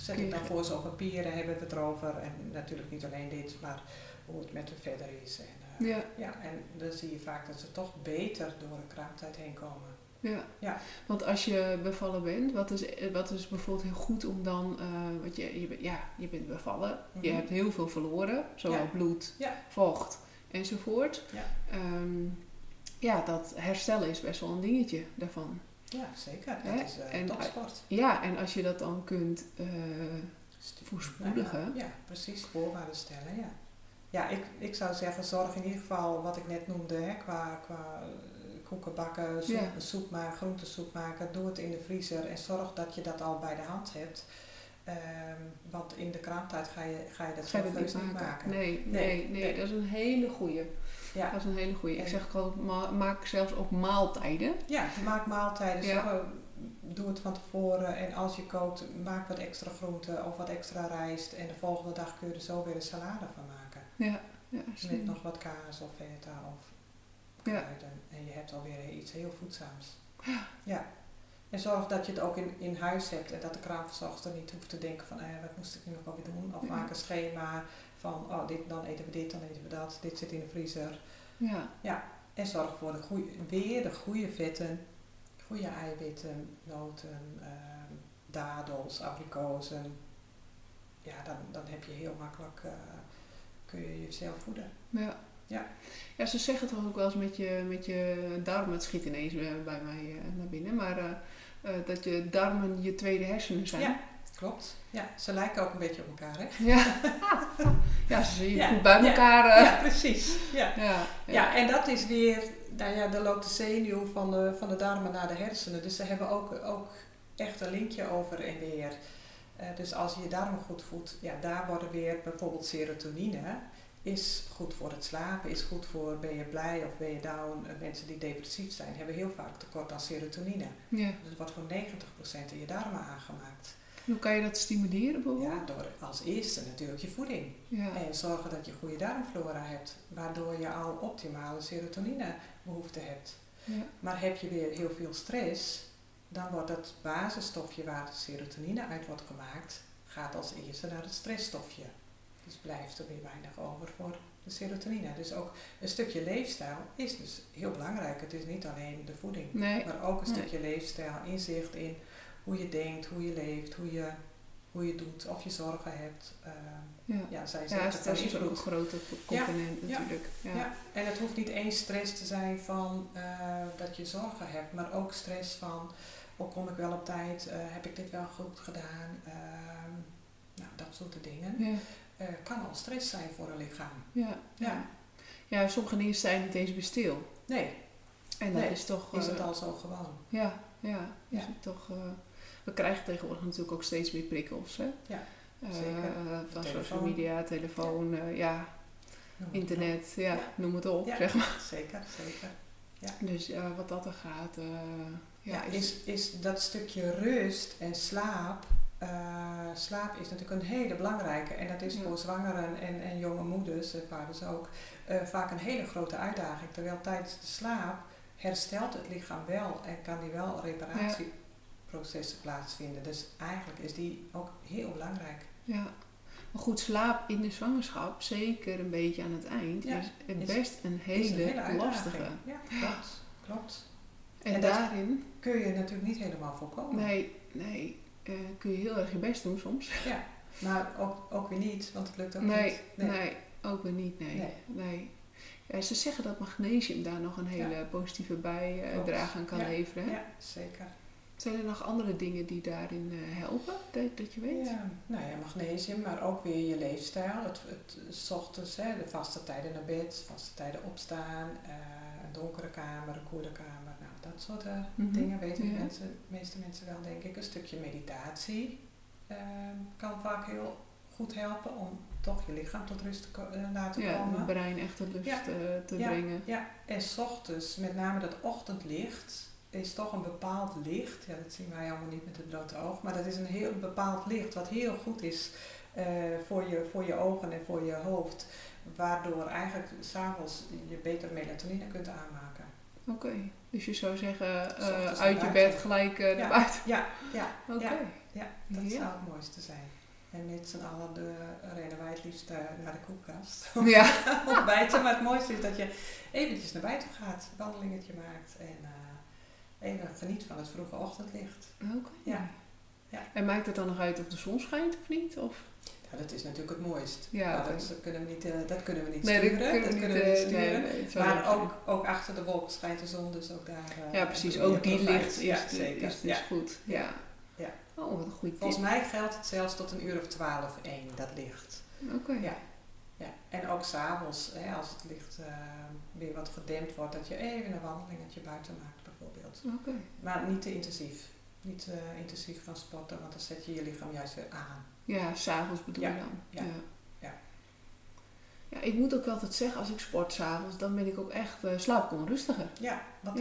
zet ik dan voor ze op papieren, hebben we het erover. En natuurlijk niet alleen dit, maar hoe het met hen verder is. En, en dan zie je vaak dat ze toch beter door een kraamtijd heen komen. Ja, want als je bevallen bent, wat is bijvoorbeeld heel goed om dan, want je bent bevallen, je hebt heel veel verloren, zowel bloed, vocht enzovoort. Ja. Dat herstellen is best wel een dingetje daarvan. Ja, zeker. Dat is topsport. Ja, en als je dat dan kunt voorspoedigen. Ja, precies. Voorwaarden stellen, ja. Ja, ik zou zeggen, zorg in ieder geval wat ik net noemde, hè, qua koeken bakken, soep maken, groentesoep maken. Doe het in de vriezer en zorg dat je dat al bij de hand hebt. Want in de kraamtijd ga je dat zelf niet maken. Nee, dat is een hele goeie. Ja. Dat is een hele goeie. Ik zeg ook, maak zelfs ook maaltijden. Ja, maak maaltijden. Ja. Zo, doe het van tevoren. En als je kookt, maak wat extra groenten of wat extra rijst. En de volgende dag kun je er zo weer een salade van maken. Ja, met nog wat kaas of feta of kruiden. Ja. En je hebt alweer iets heel voedzaams. Ja. En zorg dat je het ook in huis hebt. En dat de kraamverzorgster niet hoeft te denken van wat moest ik nu ook alweer doen. Of maak een schema van dan eten we dit, dan eten we dat. Dit zit in de vriezer. Ja. En zorg voor de goede vetten. Goede eiwitten, noten, dadels, abrikozen. Ja, dan heb je heel makkelijk, kun je jezelf voeden. Ja, ze zeggen toch ook wel eens met je darmen, het schiet ineens bij mij naar binnen, maar dat je darmen je tweede hersenen zijn. Ja, klopt. Ja, ze lijken ook een beetje op elkaar, hè? Ja, ze zie je goed bij elkaar. Ja, precies. Ja, en dat is weer, daar loopt de zenuw van de darmen naar de hersenen, dus ze hebben ook echt een linkje over en weer. Dus als je je darmen goed voedt, daar worden weer bijvoorbeeld serotonine... Is goed voor het slapen, is goed voor ben je blij of ben je down. Mensen die depressief zijn hebben heel vaak tekort aan serotonine. Ja. Dus het wordt voor 90% in je darmen aangemaakt. Hoe kan je dat stimuleren bijvoorbeeld? Ja, door als eerste natuurlijk je voeding. Ja. En zorgen dat je goede darmflora hebt. Waardoor je al optimale serotoninebehoefte hebt. Ja. Maar heb je weer heel veel stress, dan wordt dat basisstofje waar de serotonine uit wordt gemaakt, gaat als eerste naar het stressstofje. Dus blijft er weer weinig over voor de serotonine. Dus ook een stukje leefstijl is dus heel belangrijk. Het is niet alleen de voeding, maar ook een stukje leefstijl. Inzicht in hoe je denkt, hoe je leeft, hoe je doet, of je zorgen hebt. Stress is ook een grote component natuurlijk. Ja. En het hoeft niet eens stress te zijn van dat je zorgen hebt, maar ook stress van, kom ik wel op tijd? Heb ik dit wel goed gedaan? Dat soort dingen. Ja. Kan al stress zijn voor een lichaam. Ja. Sommige dingen zijn niet eens bij stil. Nee, En dat is toch... Is het al zo gewoon? Ja. Is het toch, we krijgen tegenwoordig natuurlijk ook steeds meer prikkels, hè? Ja, zeker. Van social media, telefoon, internet, noem het op, zeg maar. Zeker. Ja. Dus wat dat er gaat... is dat stukje rust en slaap... slaap is natuurlijk een hele belangrijke en dat is voor zwangeren en jonge moeders en vaders ook vaak een hele grote uitdaging. Terwijl tijdens de slaap herstelt het lichaam wel en kan die wel reparatieprocessen plaatsvinden. Dus eigenlijk is die ook heel belangrijk. Ja, maar goed, slaap in de zwangerschap, zeker een beetje aan het eind, is best een hele lastige. Ja, klopt. En daarin kun je natuurlijk niet helemaal voorkomen. Nee. Kun je heel erg je best doen soms. Ja, maar ook weer niet, want het lukt ook niet. Nee, ook weer niet. Ja, ze zeggen dat magnesium daar nog een hele positieve bijdrage aan kan leveren. Hè? Ja, zeker. Zijn er nog andere dingen die daarin helpen, dat je weet? Ja, magnesium, maar ook weer je leefstijl. Het ochtends, de vaste tijden naar bed, vaste tijden opstaan, een donkere kamer, een koele kamer. Dat soort dingen weten de meeste mensen wel, denk ik. Een stukje meditatie kan vaak heel goed helpen om toch je lichaam tot rust te laten komen. Het brein echt tot rust te brengen. Ja, en 's ochtends, met name dat ochtendlicht, is toch een bepaald licht. Ja, dat zien wij allemaal niet met het blote oog, maar dat is een heel bepaald licht wat heel goed is voor je ogen en voor je hoofd. Waardoor eigenlijk 's avonds je beter melatonine kunt aanmaken. Oké. Dus je zou zeggen, uit je bed gelijk naar buiten. Dat zou het mooiste zijn. En met z'n allen rennen wij het liefst naar de koelkast. Ja. Ontbijten. Maar het mooiste is dat je eventjes naar buiten gaat, een wandelingetje maakt en even geniet van het vroege ochtendlicht. Oké. Ja. En maakt het dan nog uit of de zon schijnt of niet? Of? Ja, dat is natuurlijk het mooist. Ja, dat kunnen we niet sturen. Maar ook achter de wolken schijnt de zon, dus ook daar... ja, precies. Ook die licht is goed. Ja. Oh, wat een goede tip. Volgens mij geldt het zelfs tot een uur of 12:00, dat licht. Oké. Ja. En ook s'avonds, als het licht weer wat gedempt wordt, dat je even een wandelingetje buiten maakt bijvoorbeeld. Oké. Maar niet te intensief. Niet intensief gaan sporten, want dan zet je je lichaam juist weer aan. Ja, s'avonds bedoel je dan. Ja, ik moet ook altijd zeggen, als ik sport s'avonds, dan ben ik ook echt slaaprustiger. Ja, want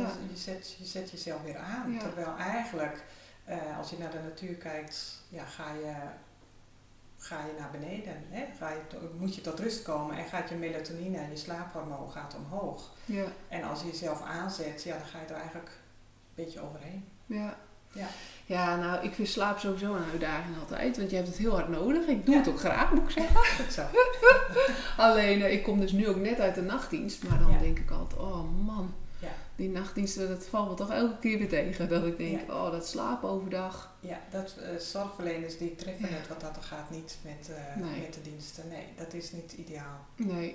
je zet jezelf weer aan. Ja. Terwijl eigenlijk, als je naar de natuur kijkt, ga je naar beneden. Hè? Moet je tot rust komen en gaat je melatonine en je slaaphormoon gaat omhoog. Ja. En als je jezelf aanzet, dan ga je er eigenlijk een beetje overheen. Ja, nou, ik vind slaap sowieso een uitdaging altijd, want je hebt het heel hard nodig. Ik doe het ook graag, moet ik zeggen. Zo. Alleen, ik kom dus nu ook net uit de nachtdienst, maar dan denk ik altijd, oh man, die nachtdiensten, dat valt me toch elke keer weer tegen. Dat ik denk, oh, dat slaap overdag. Ja, dat zorgverleners die treffen het wat dat er gaat niet met de diensten. Nee, dat is niet ideaal. Nee.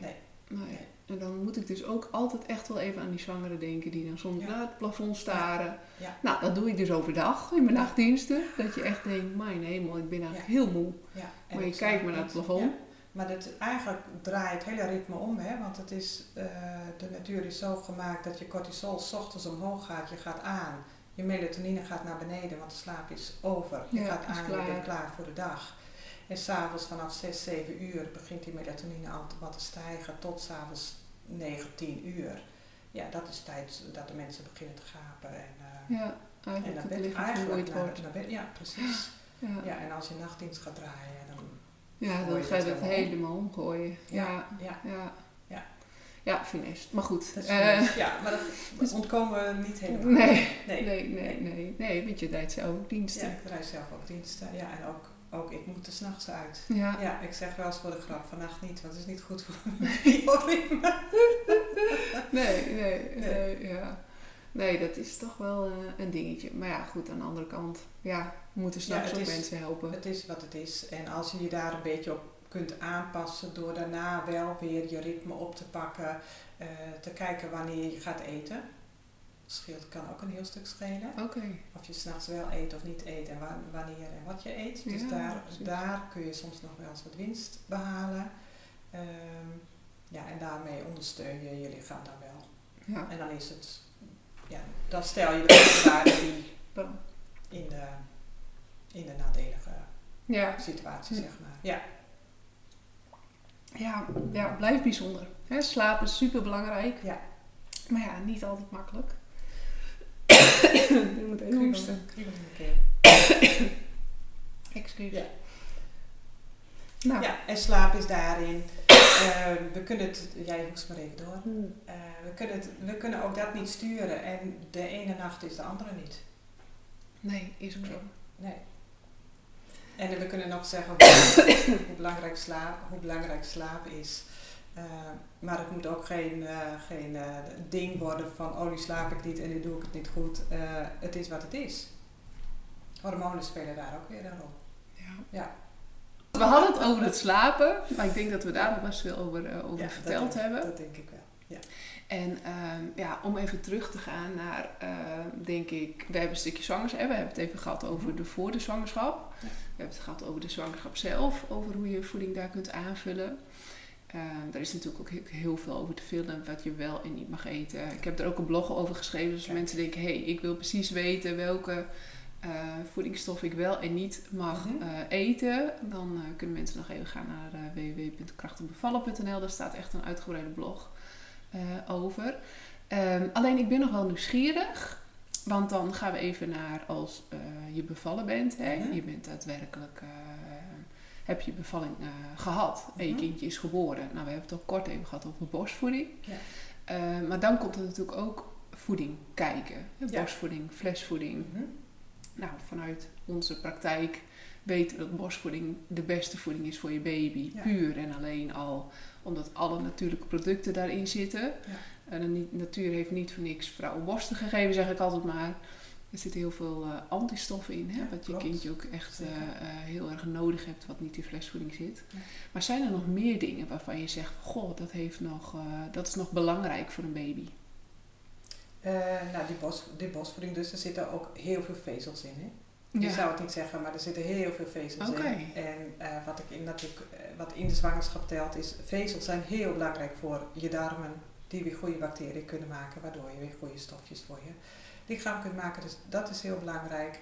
En dan moet ik dus ook altijd echt wel even aan die zwangeren denken die dan soms naar het plafond staren. Ja. Nou, dat doe ik dus overdag in mijn nachtdiensten. Dat je echt denkt, mijn hemel, ik ben eigenlijk heel moe. Ja. Maar je kijkt maar naar het plafond. Ja. Maar dat eigenlijk draait het hele ritme om, hè? Want het is, de natuur is zo gemaakt dat je cortisol 's ochtends omhoog gaat, je gaat aan. Je melatonine gaat naar beneden, want de slaap is over. Je gaat aan, je bent klaar voor de dag. En s'avonds vanaf 6-7 uur begint die melatonine al wat te stijgen tot s'avonds 9-10 uur. Ja, dat is tijd dat de mensen beginnen te gapen. En, eigenlijk dat het eigenlijk naar bed. Ja, precies. Ja, en als je nachtdienst gaat draaien, dan... Ja, dan ga je dat helemaal omgooien. Ja, finest. Maar goed. Maar dat ontkomen we niet helemaal. Nee, want je draait zelf ook diensten. Ja, ik draai zelf ook diensten. Ja, en ook ik moet er 's nachts uit. Ja, ik zeg wel eens voor de grap, vannacht niet, want het is niet goed voor mijn bioritme. Nee. Nee, dat is toch wel een dingetje. Maar ja, goed, aan de andere kant, we moeten 's nachts ook mensen helpen. Het is wat het is. En als je je daar een beetje op kunt aanpassen door daarna wel weer je ritme op te pakken, te kijken wanneer je gaat eten. Scheelt kan ook een heel stuk schelen. Okay. Of je 's nachts wel eet of niet eet en wanneer en wat je eet. Dus daar kun je soms nog wel eens wat winst behalen. En daarmee ondersteun je je lichaam dan wel. Ja. En dan is het ja, dan stel je de waarde die in de nadelige situatie, zeg maar. Ja. Ja, blijft bijzonder. Hè? Slapen is super belangrijk. Ja. Maar ja, niet altijd makkelijk. Ik moet even hoesten. Excuus. Ja. Nou. Ja, en slaap is daarin. We kunnen het, jij hoest maar even door. We kunnen ook dat niet sturen. En de ene nacht is de andere niet. Nee, is ook zo. Nee. En we kunnen nog zeggen hoe belangrijk slaap is. Maar het moet ook geen ding worden van nu slaap ik niet en nu doe ik het niet goed. Het is wat het is. Hormonen spelen daar ook weer een rol. Ja. We hadden het over het slapen, maar ik denk dat we daar nog best veel over verteld hebben. Dat denk ik wel. Ja. En om even terug te gaan naar, denk ik, we hebben een stukje zwangerschap. We hebben het even gehad over de zwangerschap. Ja. We hebben het gehad over de zwangerschap zelf, over hoe je voeding daar kunt aanvullen. Daar is natuurlijk ook heel veel over te filmen, wat je wel en niet mag eten. Ik heb er ook een blog over geschreven, dus mensen denken, ik wil precies weten welke voedingsstof ik wel en niet mag eten. Dan kunnen mensen nog even gaan naar www.krachtigbevallen.nl. Daar staat echt een uitgebreide blog over. Alleen ik ben nog wel nieuwsgierig. Want dan gaan we even naar als je bevallen bent. Hè? Mm-hmm. Je bent daadwerkelijk... heb je bevalling gehad. Mm-hmm. En je kindje is geboren. Nou, we hebben het al kort even gehad over borstvoeding. Ja. Maar dan komt er natuurlijk ook voeding kijken. Borstvoeding, flesvoeding. Mm-hmm. Nou, vanuit onze praktijk weten we dat borstvoeding de beste voeding is voor je baby. Ja. Puur en alleen al. Omdat alle natuurlijke producten daarin zitten. Ja. De natuur heeft niet voor niks vrouwen borsten gegeven, zeg ik altijd maar. Er zitten heel veel antistoffen in, hè, wat je kindje ook echt heel erg nodig hebt, wat niet in flesvoeding zit. Ja. Maar zijn er nog meer dingen waarvan je zegt, dat is nog belangrijk voor een baby? Nou, die borstvoeding dus, er zitten ook heel veel vezels in, hè? Je zou het niet zeggen, maar er zitten heel veel vezels in. En wat in de zwangerschap telt is, vezels zijn heel belangrijk voor je darmen, die weer goede bacteriën kunnen maken, waardoor je weer goede stofjes voor je lichaam kunt maken. Dus dat is heel belangrijk.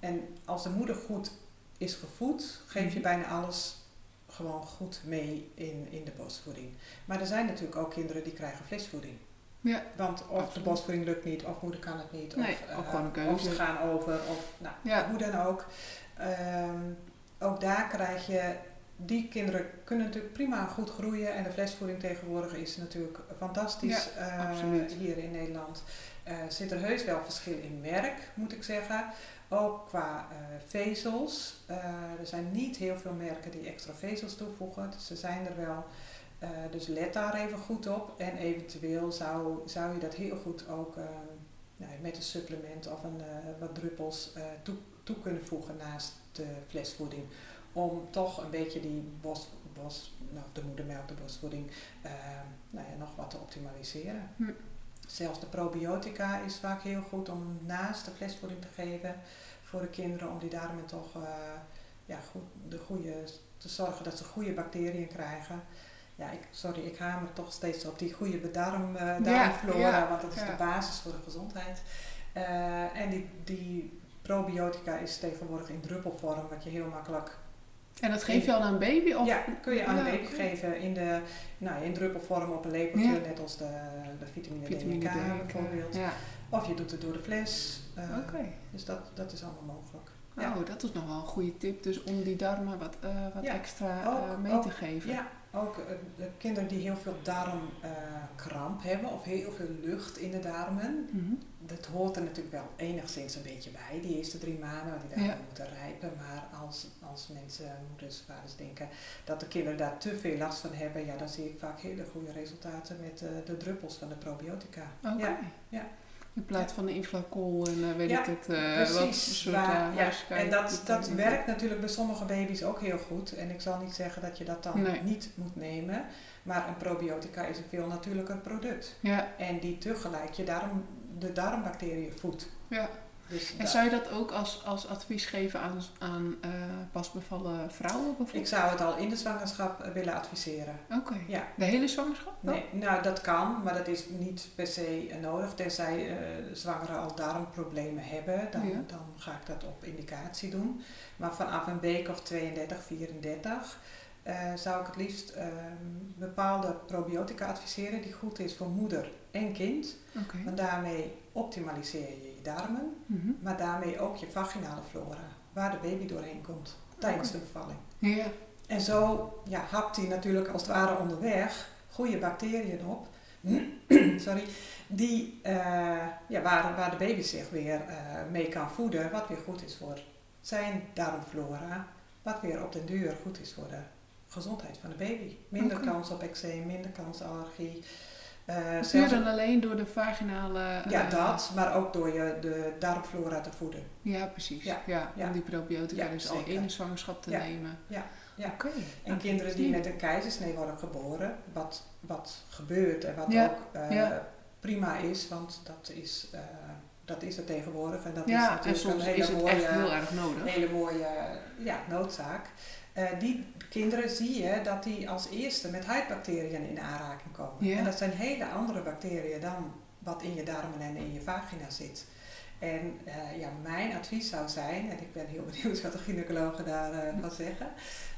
En als de moeder goed is gevoed, geef je bijna alles gewoon goed mee in de borstvoeding. Maar er zijn natuurlijk ook kinderen die krijgen flesvoeding. Ja, want of absoluut. De borstvoeding lukt niet, of moeder kan het niet, of ze gaan over, of hoe dan ook. Ook daar krijg je... Die kinderen kunnen natuurlijk prima goed groeien. En de flesvoeding tegenwoordig is natuurlijk fantastisch hier in Nederland. Zit er heus wel verschil in merk, moet ik zeggen. Ook qua vezels. Er zijn niet heel veel merken die extra vezels toevoegen. Ze zijn er wel. Dus let daar even goed op. En eventueel zou je dat heel goed ook met een supplement of wat druppels toe kunnen voegen naast de flesvoeding. Om toch een beetje die de moedermelk, de borstvoeding, nog wat te optimaliseren. Hm. Zelfs de probiotica is vaak heel goed om naast de flesvoeding te geven voor de kinderen. Om die daarmee toch te zorgen dat ze goede bacteriën krijgen. Ja, ik hamer toch steeds op die goede darmflora, want dat is de basis voor de gezondheid. En die probiotica is tegenwoordig in druppelvorm, wat je heel makkelijk... En dat geef je al aan een baby? Of? Ja, kun je aan een baby geven in druppelvorm op een lepeltje, net als de vitamine D bijvoorbeeld. Ja. Of je doet het door de fles. Dus dat is allemaal mogelijk. Ja. Oh, dat is nog wel een goede tip, dus om die darmen wat extra mee te geven. Ja, ook de kinderen die heel veel darmkramp hebben of heel veel lucht in de darmen. Mm-hmm. Dat hoort er natuurlijk wel enigszins een beetje bij, die eerste 3 maanden, want die darmen moeten rijpen. Maar als mensen, moeders, vaders denken dat de kinderen daar te veel last van hebben, ja, dan zie ik vaak hele goede resultaten met de druppels van de probiotica. Ja. In plaats van de Infacol en wat soort... En dat werkt natuurlijk bij sommige baby's ook heel goed. En ik zal niet zeggen dat je dat dan niet moet nemen. Maar een probiotica is een veel natuurlijker product. Ja. En die tegelijk de darmbacteriën voedt. Ja. Dus en zou je dat ook als advies geven aan pasbevallen vrouwen bijvoorbeeld? Ik zou het al in de zwangerschap willen adviseren. Oké. Ja. De hele zwangerschap? Wel? Nee, nou dat kan, maar dat is niet per se nodig. Tenzij zwangeren al darmproblemen hebben, dan ga ik dat op indicatie doen. Maar vanaf een week of 32, 34... zou ik het liefst bepaalde probiotica adviseren die goed is voor moeder en kind. Okay. Want daarmee optimaliseer je je darmen, maar daarmee ook je vaginale flora, waar de baby doorheen komt tijdens de bevalling. Ja. En zo hapt hij natuurlijk als het ware onderweg goede bacteriën op, waar de baby zich weer mee kan voeden, wat weer goed is voor zijn darmflora, wat weer op den duur goed is voor de gezondheid van de baby. Minder kans op eczeem, minder kans op allergie. Zelfs dan alleen door de vaginale... maar ook door de darmflora te voeden. Ja, precies. Ja. Om die probiotica al in de zwangerschap te nemen. Ja. Okay. En kinderen die met een keizersnee worden geboren, wat gebeurt en wat ook prima is, want dat is het tegenwoordig. En dat is natuurlijk soms een hele is het mooie, echt heel erg nodig. Hele mooie noodzaak. Die kinderen zie je dat die als eerste met huidbacteriën in aanraking komen. Ja. En dat zijn hele andere bacteriën dan wat in je darmen en in je vagina zit. En mijn advies zou zijn, en ik ben heel benieuwd wat de gynaecologen daar van zeggen,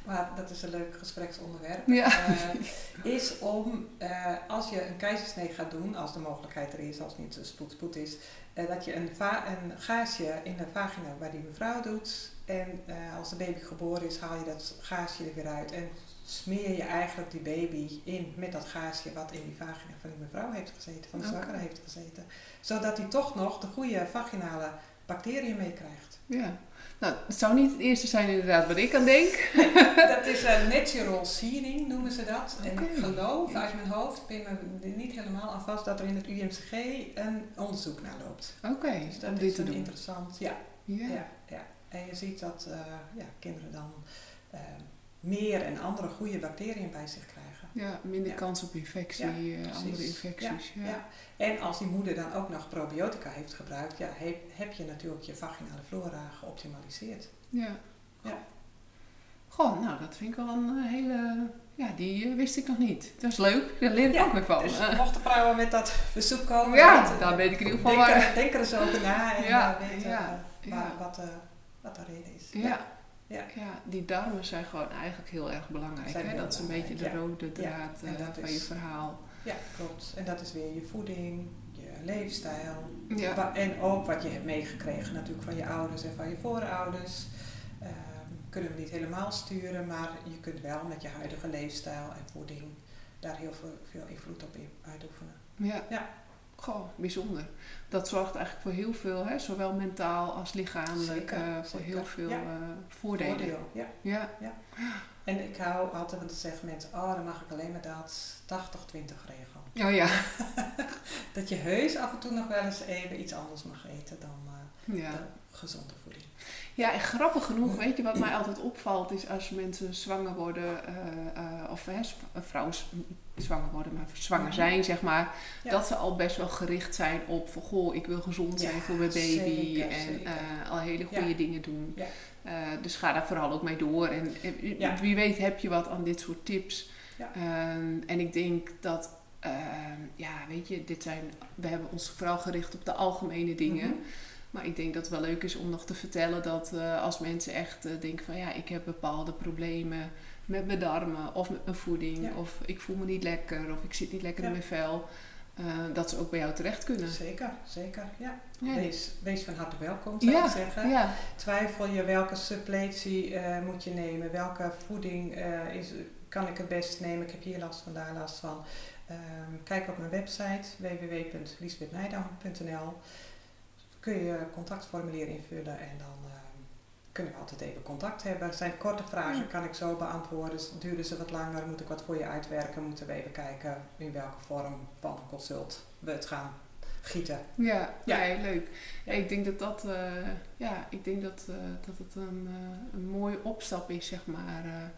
maar dat is een leuk gespreksonderwerp, is om als je een keizersnee gaat doen, als de mogelijkheid er is, als het niet zo spoed is, dat je een gaasje in de vagina bij die mevrouw doet. En als de baby geboren is, haal je dat gaasje er weer uit en smeer je eigenlijk die baby in met dat gaasje wat in die vagina van die mevrouw heeft gezeten, van de zwakkere heeft gezeten. Zodat hij toch nog de goede vaginale bacteriën meekrijgt. Ja, nou het zou niet het eerste zijn inderdaad wat ik aan denk. Dat is natural seeding noemen ze dat. Okay. En ik geloof uit mijn hoofd, ben ik niet helemaal aan vast, dat er in het UMCG een onderzoek naar loopt. Oké, dus dat is een interessant. Ja. En je ziet dat kinderen dan meer en andere goede bacteriën bij zich krijgen. Ja, minder kans op infectie, andere infecties. Ja. En als die moeder dan ook nog probiotica heeft gebruikt, heb je natuurlijk je vaginale flora geoptimaliseerd. Ja. Goh, nou dat vind ik wel een hele... Ja, die wist ik nog niet. Dat is leuk. Daar leer ik ook weer van. Dus mochten vrouwen met dat bezoek komen... Ja, daar weet ik in ieder geval waar. Denk er eens over na en wat de reden is. Ja, die darmen zijn gewoon eigenlijk heel erg belangrijk. Hè? Dat is een beetje de rode draad van je verhaal. Ja, klopt. En dat is weer je voeding, je leefstijl. Ja. En ook wat je hebt meegekregen natuurlijk van je ouders en van je voorouders. Kunnen we niet helemaal sturen, maar je kunt wel met je huidige leefstijl en voeding daar heel veel invloed op uitoefenen. Ja. Goh, bijzonder. Dat zorgt eigenlijk voor heel veel, hè? Zowel mentaal als lichamelijk, voor heel veel voordelen. Voordeel. En ik hou altijd, want dan zeggen mensen, dan mag ik alleen maar dat 80-20 regel. Oh ja. Dat je heus af en toe nog wel eens even iets anders mag eten dan de gezonde voeding. Ja, en grappig genoeg, weet je, wat mij altijd opvalt is als mensen zwanger worden, vrouwen zwanger worden, maar zwanger zijn, zeg maar, dat ze al best wel gericht zijn op van, goh, ik wil gezond zijn voor mijn baby zeker. Al hele goede dingen doen. Ja. Dus ga daar vooral ook mee door. En wie weet heb je wat aan dit soort tips. Ja. En ik denk dat... weet je, we hebben ons vooral gericht op de algemene dingen. Mm-hmm. Maar ik denk dat het wel leuk is om nog te vertellen dat als mensen echt denken van ik heb bepaalde problemen met mijn darmen of met mijn voeding. Ja. Of ik voel me niet lekker of ik zit niet lekker in mijn vel. Dat ze ook bij jou terecht kunnen. Zeker. Ja. Wees van harte welkom, zou ik zeggen. Ja. Twijfel je welke suppletie moet je nemen? Welke voeding kan ik het best nemen? Ik heb hier last van, daar last van. Kijk op mijn website www.lysbethnijdam.nl. Kun je contactformulier invullen en dan kunnen we altijd even contact hebben. Het zijn korte vragen, kan ik zo beantwoorden. Duren ze wat langer, moet ik wat voor je uitwerken. Moeten we even kijken in welke vorm van een consult we het gaan gieten. Ja, leuk. Ja. Ik denk dat het een mooie opstap is, zeg maar.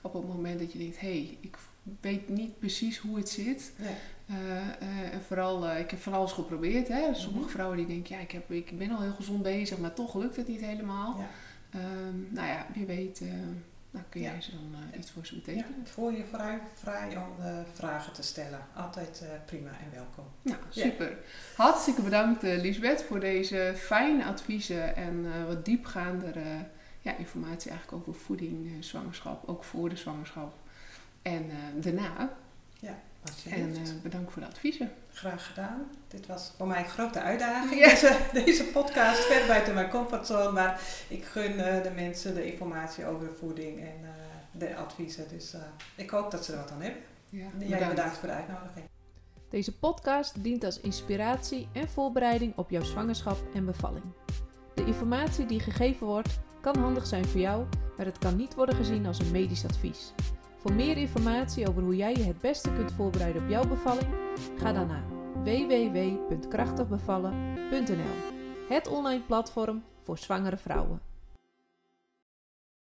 Op het moment dat je denkt, hey, ik weet niet precies hoe het zit. Nee. Ik heb van alles geprobeerd. Hè. Sommige vrouwen die denken, ja, ik ben al heel gezond bezig, maar toch lukt het niet helemaal. Ja. Nou ja, wie weet, kun jij ze dan iets voor ze betekenen. Ja, voel je vrij om vragen te stellen. Altijd prima en welkom. Nou, super. Ja. Hartstikke bedankt Lysbeth voor deze fijne adviezen en wat diepgaandere informatie eigenlijk over voeding, zwangerschap, ook voor de zwangerschap en daarna. Ja. En bedankt voor de adviezen. Graag gedaan. Dit was voor mij een grote uitdaging. Yes. Deze podcast ver buiten mijn comfortzone. Maar ik gun de mensen de informatie over de voeding en de adviezen. Dus ik hoop dat ze er wat aan hebben. Ja, jij bedankt voor de uitnodiging. Deze podcast dient als inspiratie en voorbereiding op jouw zwangerschap en bevalling. De informatie die gegeven wordt kan handig zijn voor jou, maar het kan niet worden gezien als een medisch advies. Voor meer informatie over hoe jij je het beste kunt voorbereiden op jouw bevalling, ga dan naar www.krachtigbevallen.nl, het online platform voor zwangere vrouwen.